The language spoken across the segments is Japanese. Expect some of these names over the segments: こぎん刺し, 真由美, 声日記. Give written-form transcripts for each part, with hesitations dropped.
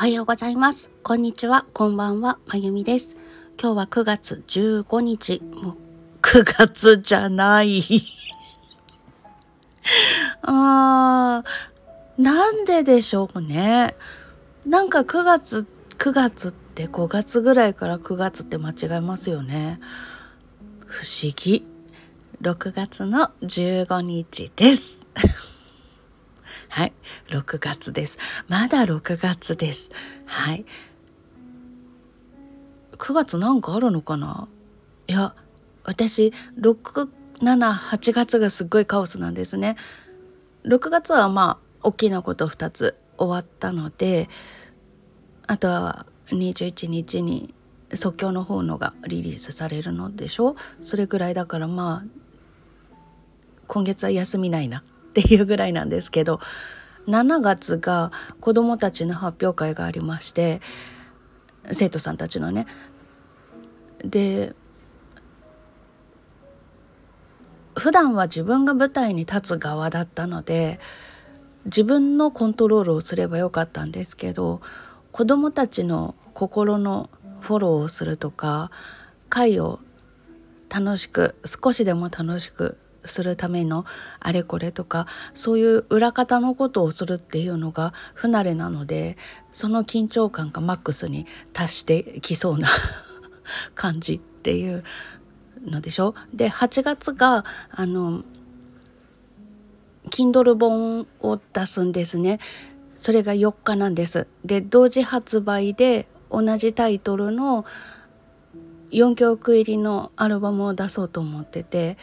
おはようございます。こんにちは、こんばんは、まゆみです。今日は9月15日もう9月じゃないなんででしょうね。なんか9月って5月ぐらいから9月って間違えますよね。不思議。6月の15日ですはい、6月です。まだ6月です。はい。9月なんかあるのかな？いや、私、6、7、8月がすっごいカオスなんですね。6月は大きなこと2つ終わったので、あとは21日に即興の方のがリリースされるのでしょ？それぐらいだから今月は休みないな。っていうぐらいなんですけど、7月が子どもたちの発表会がありまして、生徒さんたちのね。で、普段は自分が舞台に立つ側だったので自分のコントロールをすればよかったんですけど、子どもたちの心のフォローをするとか、会を楽しく少しでも楽しくするためのあれこれとか、そういう裏方のことをするっていうのが不慣れなので、その緊張感がマックスに達してきそうな感じっていうのでしょ。で、8月がKindle 本を出すんですね。それが4日なんです。で、同時発売で同じタイトルの4曲入りのアルバムを出そうと思ってて、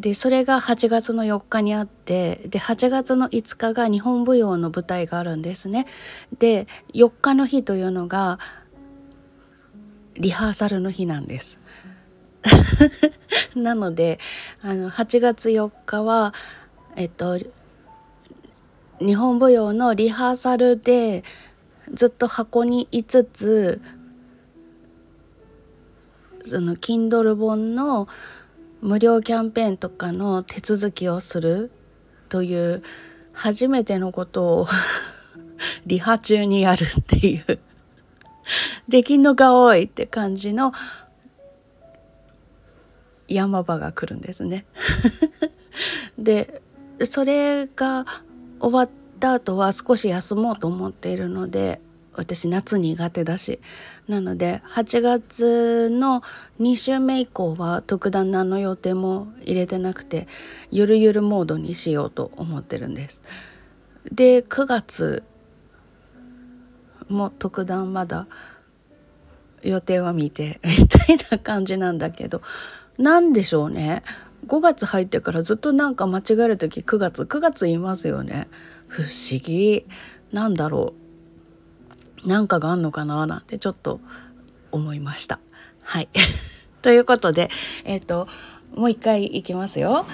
でそれが8月の4日にあって、で8月の5日が日本舞踊の舞台があるんですね。で4日の日というのがリハーサルの日なんですなので8月4日は日本舞踊のリハーサルでずっと箱にいつつ、その Kindle 本の無料キャンペーンとかの手続きをするという初めてのことをリハ中にやるっていうできんのが多いって感じの山場が来るんですねで、それが終わった後は少し休もうと思っているので、私夏苦手だし、なので8月の2週目以降は特段何の予定も入れてなくて、ゆるゆるモードにしようと思ってるんです。で、9月も特段まだ予定は見てみたいな感じなんだけど、なんでしょうね。5月入ってからずっとなんか間違えるとき9月言いますよね。不思議。なんだろう。なんかがあんのかななんてちょっと思いました。はいということで、もう一回いきますよ。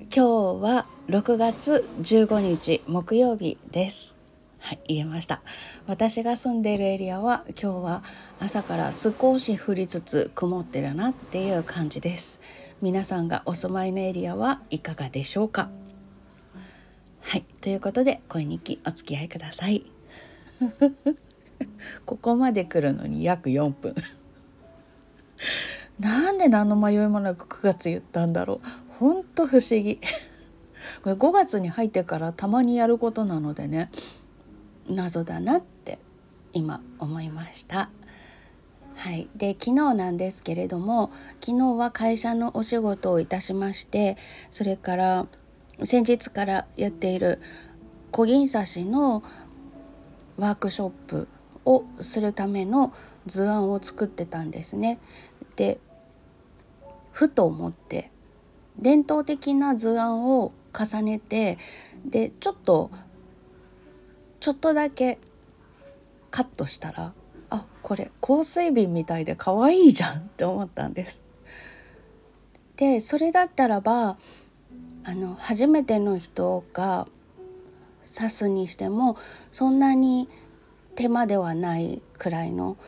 今日は6月15日木曜日です。はい、言えました。私が住んでいるエリアは今日は朝から少し降りつつ曇ってるなっていう感じです。皆さんがお住まいのエリアはいかがでしょうか。はい、ということで声日記お付き合いください。ここまで来るのに約4分なんで何の迷いもなく9月言ったんだろう。ほんと不思議これ5月に入ってからたまにやることなのでね、謎だなって今思いました。はい、で昨日なんですけれども、昨日は会社のお仕事をいたしまして、それから先日からやっている小銀刺しのワークショップをするための図案を作ってたんですね。で、ふと思って伝統的な図案を重ねて、でちょっとだけカットしたら、あ、これ香水瓶みたいで可愛いじゃんって思ったんです。で、それだったらば初めての人が刺すにしてもそんなに手間ではないくらいの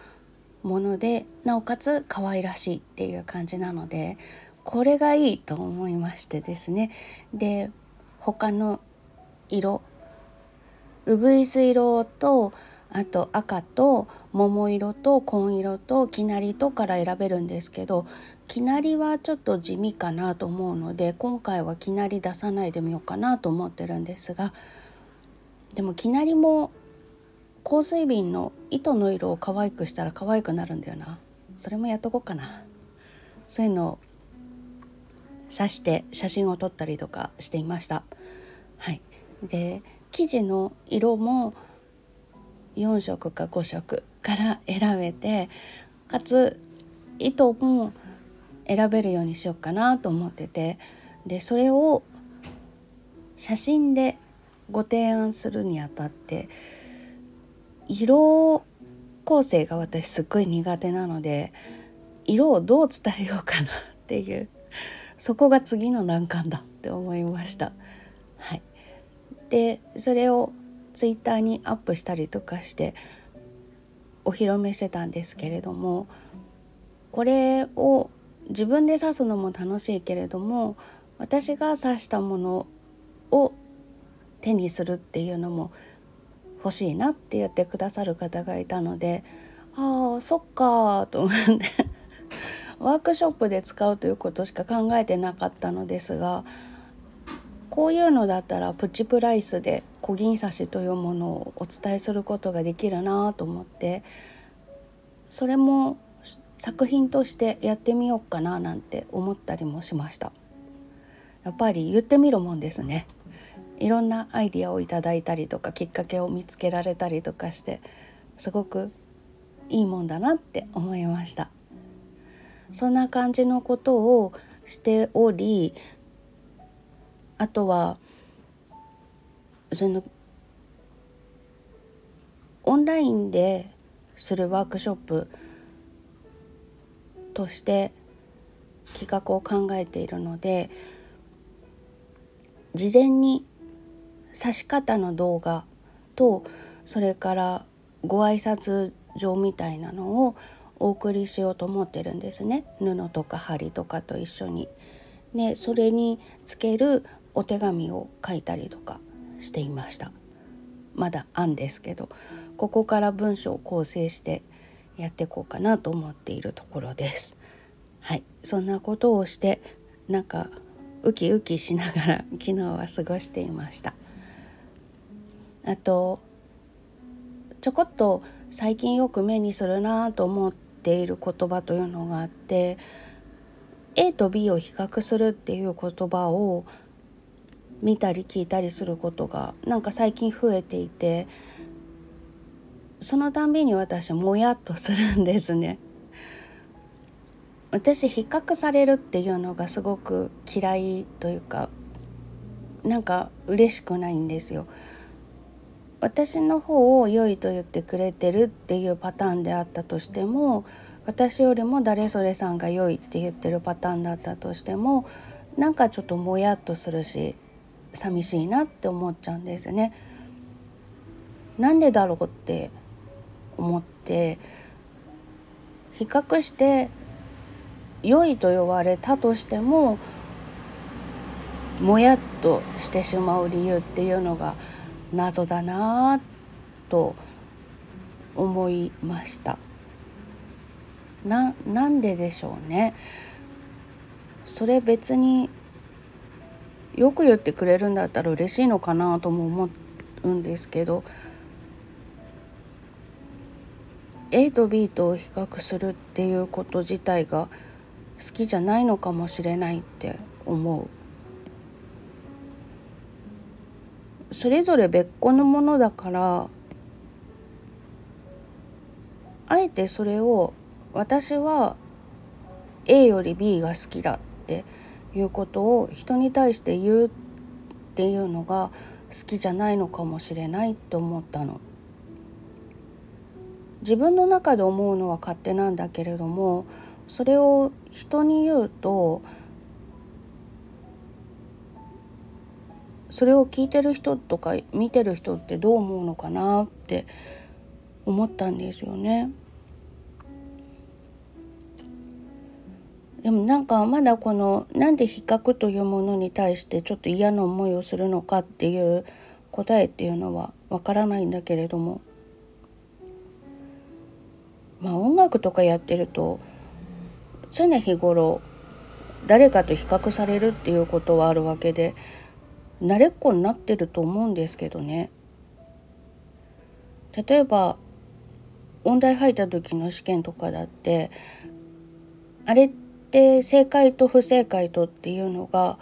もので、なおかつ可愛らしいっていう感じなので、これがいいと思いましてですね。で、他の色うぐいす色と、あと赤と桃色と紺色ときなりとから選べるんですけど、きなりはちょっと地味かなと思うので、今回はきなり出さないでみようかなと思ってるんですが、でもきなりも香水瓶の糸の色を可愛くしたら可愛くなるんだよな。それもやっとこうかな。そういうのを刺して写真を撮ったりとかしていました。はい。で、生地の色も4色か5色から選べて、かつ糸も選べるようにしようかなと思ってて、でそれを写真でご提案するにあたって、色構成が私すっごい苦手なので、色をどう伝えようかなっていう、そこが次の難関だって思いました。はい、でそれをツイッターにアップしたりとかしてお披露目してたんですけれども、これを自分で刺すのも楽しいけれども、私が刺したものを手にするっていうのも欲しいなって言ってくださる方がいたので、ああそっかと思ってワークショップで使うということしか考えてなかったのですが、こういうのだったらプチプライスで小銀刺しというものをお伝えすることができるなと思って、それも作品としてやってみようかななんて思ったりもしました。やっぱり言ってみるもんですね。いろんなアイディアをいただいたりとか、きっかけを見つけられたりとかして、すごくいいもんだなって思いました。そんな感じのことをしており、あとはそのオンラインでするワークショップとして企画を考えているので、事前に刺し方の動画と、それからご挨拶状みたいなのをお送りしようと思ってるんですね。布とか針とかと一緒に。で、それにつけるお手紙を書いたりとかしていました。まだ案ですけど、ここから文章を構成してやっていこうかなと思っているところです。はい、そんなことをしてなんかウキウキしながら昨日は過ごしていました。あとちょこっと最近よく目にするなと思っている言葉というのがあって、 A と B を比較するっていう言葉を見たり聞いたりすることがなんか最近増えていて、そのたんびに私もやっとするんですね。私比較されるっていうのがすごく嫌いというか、なんか嬉しくないんですよ。私の方を良いと言ってくれてるっていうパターンであったとしても、私よりも誰それさんが良いって言ってるパターンだったとしても、なんかちょっともやっとするし寂しいなって思っちゃうんですね。なんでだろうって思って、比較して良いと言われたとしてももやっとしてしまう理由っていうのが謎だなぁと思いました。なんででしょうね。それ別によく言ってくれるんだったら嬉しいのかなとも思うんですけど、 A と B と比較するっていうこと自体が好きじゃないのかもしれないって思う。それぞれ別個のものだから、あえてそれを私は A より B が好きだっていうことを人に対して言うっていうのが好きじゃないのかもしれないって思ったの。自分の中で思うのは勝手なんだけれども、それを人に言うと、それを聞いてる人とか見てる人ってどう思うのかなって思ったんですよね。でもなんかまだこのなんで比較というものに対してちょっと嫌な思いをするのかっていう答えっていうのはわからないんだけれども、まあ音楽とかやってると常日頃誰かと比較されるっていうことはあるわけで、慣れっこになってると思うんですけどね。例えば音大入った時の試験とかだって、あれって正解と不正解とっていうのが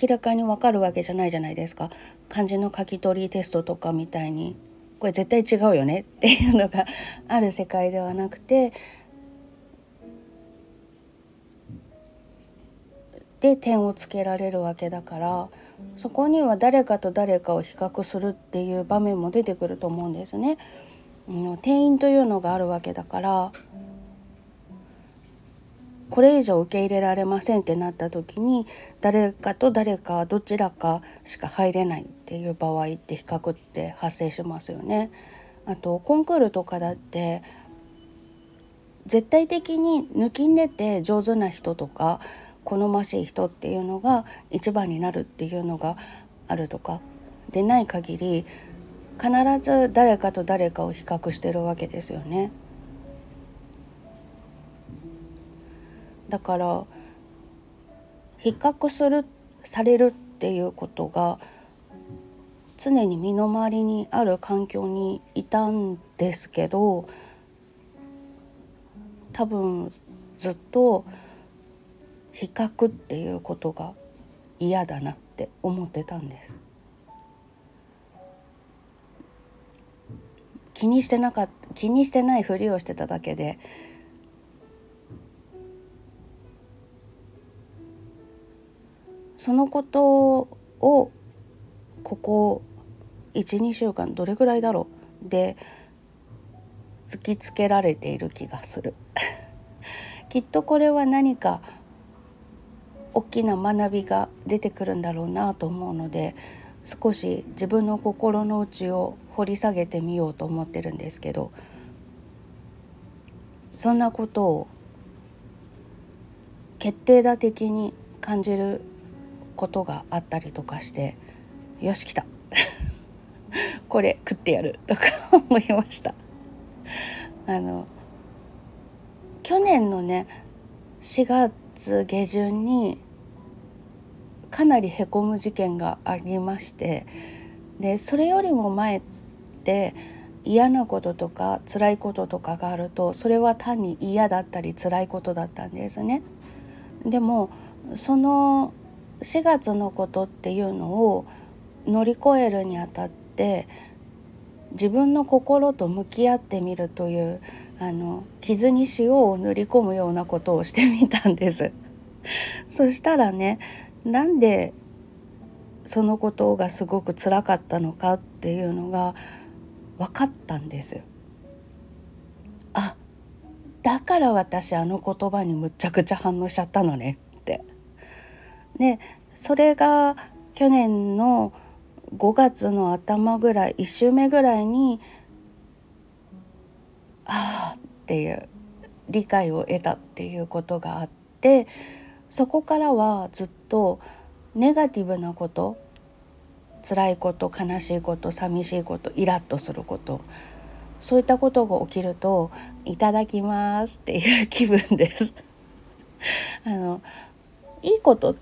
明らかに分かるわけじゃないじゃないですか。漢字の書き取りテストとかみたいにこれ絶対違うよねっていうのがある世界ではなくて、で点をつけられるわけだから、そこには誰かと誰かを比較するっていう場面も出てくると思うんですね。定員というのがあるわけだから、これ以上受け入れられませんってなった時に、誰かと誰かどちらかしか入れないっていう場合って比較って発生しますよね。あとコンクールとかだって絶対的に抜きんでて上手な人とか好ましい人っていうのが一番になるっていうのがあるとかでない限り、必ず誰かと誰かを比較してるわけですよね。だから比較するされるっていうことが常に身の回りにある環境にいたんですけど、多分ずっと比較っていうことが嫌だなって思ってたんです。気にしてないふりをしてただけで、そのことをここ 1,2 週間どれぐらいだろうで突きつけられている気がするきっとこれは何か大きな学びが出てくるんだろうなと思うので、少し自分の心の内を掘り下げてみようと思ってるんですけど、そんなことを決定打的に感じることがあったりとかして、よし来たこれ食ってやるとか思いました。去年のね4月下旬にかなりへこむ事件がありまして、でそれよりも前って嫌なこととか辛いこととかがあると、それは単に嫌だったり辛いことだったんですね。でもその4月のことっていうのを乗り越えるにあたって、自分の心と向き合ってみるという、傷に塩を塗り込むようなことをしてみたんですそしたらね、なんでそのことがすごく辛かったのかっていうのが分かったんです。あ、だから私言葉にむちゃくちゃ反応しちゃったのねって。でそれが去年の5月の頭ぐらい、1週目ぐらいにああっていう理解を得たっていうことがあって、そこからはずっとネガティブなこと、辛いこと、悲しいこと、寂しいこと、イラッとすること、そういったことが起きるといただきますっていう気分ですいいこと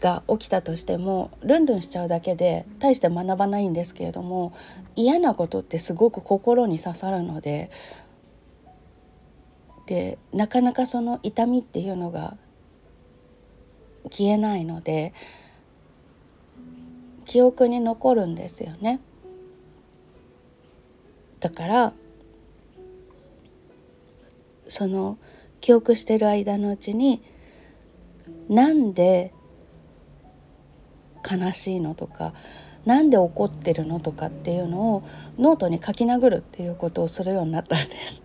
が起きたとしてもルンルンしちゃうだけで大して学ばないんですけれども、嫌なことってすごく心に刺さるので、でなかなかその痛みっていうのが消えないので記憶に残るんですよね。だからその記憶してる間のうちに、なんで悲しいのとか、なんで怒ってるのとかっていうのをノートに書き殴るっていうことをするようになったんです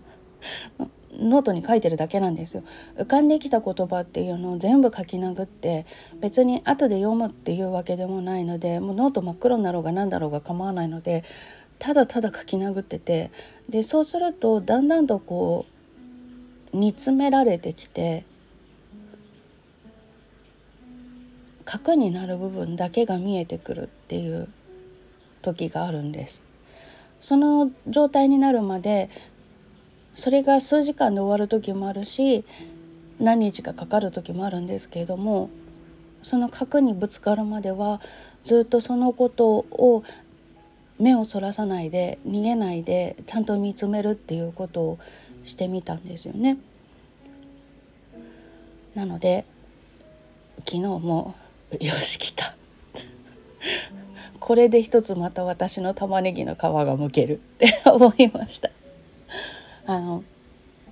ノートに書いてるだけなんですよ。浮かんできた言葉っていうのを全部書き殴って、別に後で読むっていうわけでもないので、もうノート真っ黒になろうが何だろうが構わないので、ただただ書き殴ってて、でそうするとだんだんとこう煮詰められてきて、核になる部分だけが見えてくるっていう時があるんです。その状態になるまでそれが数時間で終わる時もあるし、何日かかかる時もあるんですけれども、その核にぶつかるまではずっとそのことを目をそらさないで、逃げないで、ちゃんと見つめるっていうことをしてみたんですよね。なので昨日もよし来たこれで一つまた私の玉ねぎの皮がむけるって思いました。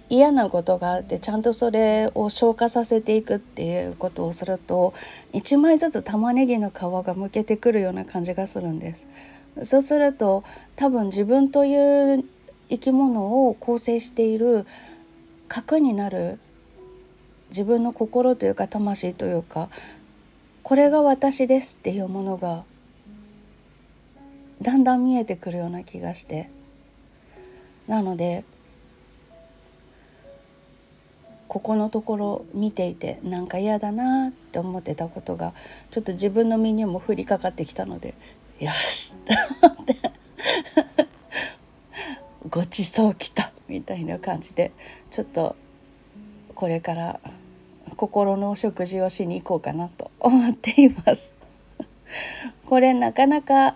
嫌なことがあってちゃんとそれを消化させていくっていうことをすると、1枚ずつ玉ねぎの皮がむけてくるような感じがするんです。そうすると多分自分という生き物を構成している核になる自分の心というか魂というか、これが私ですっていうものがだんだん見えてくるような気がして、なのでここのところ見ていてなんか嫌だなって思ってたことがちょっと自分の身にも降りかかってきたので、よしごちそう来たみたいな感じで、ちょっとこれから心のお食事をしに行こうかなと思っていますこれなかなか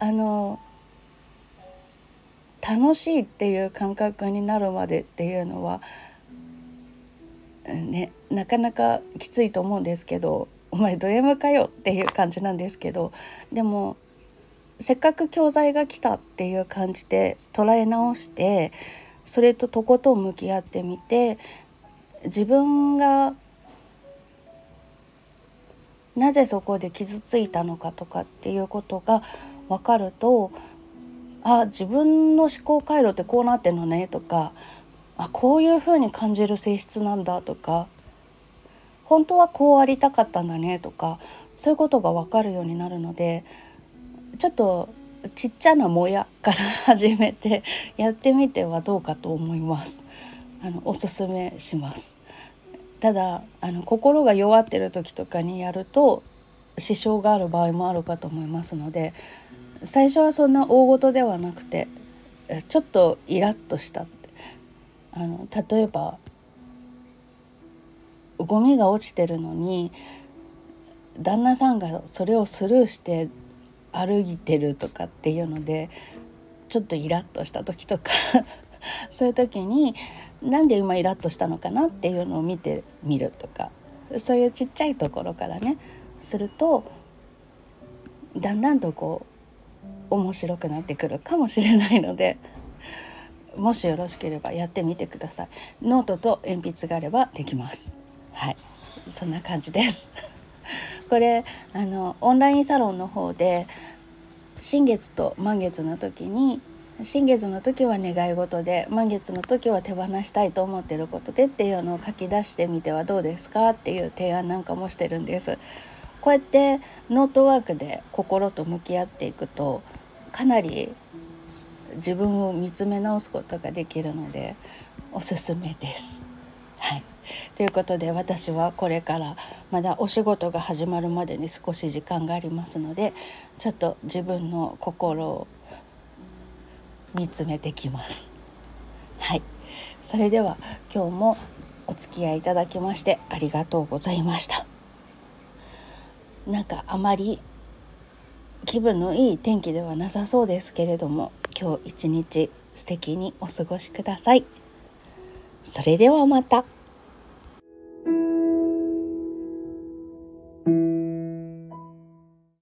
楽しいっていう感覚になるまでっていうのはね、なかなかきついと思うんですけど、お前ド M かよっていう感じなんですけど、でもせっかく教材が来たっていう感じで捉え直して、それととことん向き合ってみて、自分がなぜそこで傷ついたのかとかっていうことが分かると、あ、自分の思考回路ってこうなってんのねとか、あ、こういうふうに感じる性質なんだとか、本当はこうありたかったんだねとか、そういうことが分かるようになるので、ちょっとちっちゃなもやから始めてやってみてはどうかと思います。おすすめします。ただ心が弱ってる時とかにやると支障がある場合もあるかと思いますので、最初はそんな大事ではなくて、ちょっとイラッとしたって、例えばゴミが落ちてるのに旦那さんがそれをスルーして歩いてるとかっていうのでちょっとイラッとした時とかそういう時になんで今イラッとしたのかなっていうのを見てみるとか、そういうちっちゃいところからねすると、だんだんとこう面白くなってくるかもしれないので、もしよろしければやってみてください。ノートと鉛筆があればできます。はい、そんな感じですこれオンラインサロンの方で新月と満月の時に、新月の時は願い事で、満月の時は手放したいと思ってることでっていうのを書き出してみてはどうですかっていう提案なんかもしてるんです。こうやってノートワークで心と向き合っていくと、かなり自分を見つめ直すことができるのでおすすめです。はい、ということで私はこれからまだお仕事が始まるまでに少し時間がありますので、ちょっと自分の心を見つめてきます。はい、それでは今日もお付き合いいただきましてありがとうございました。なんかあまり気分のいい天気ではなさそうですけれども、今日一日素敵にお過ごしください。それではまた。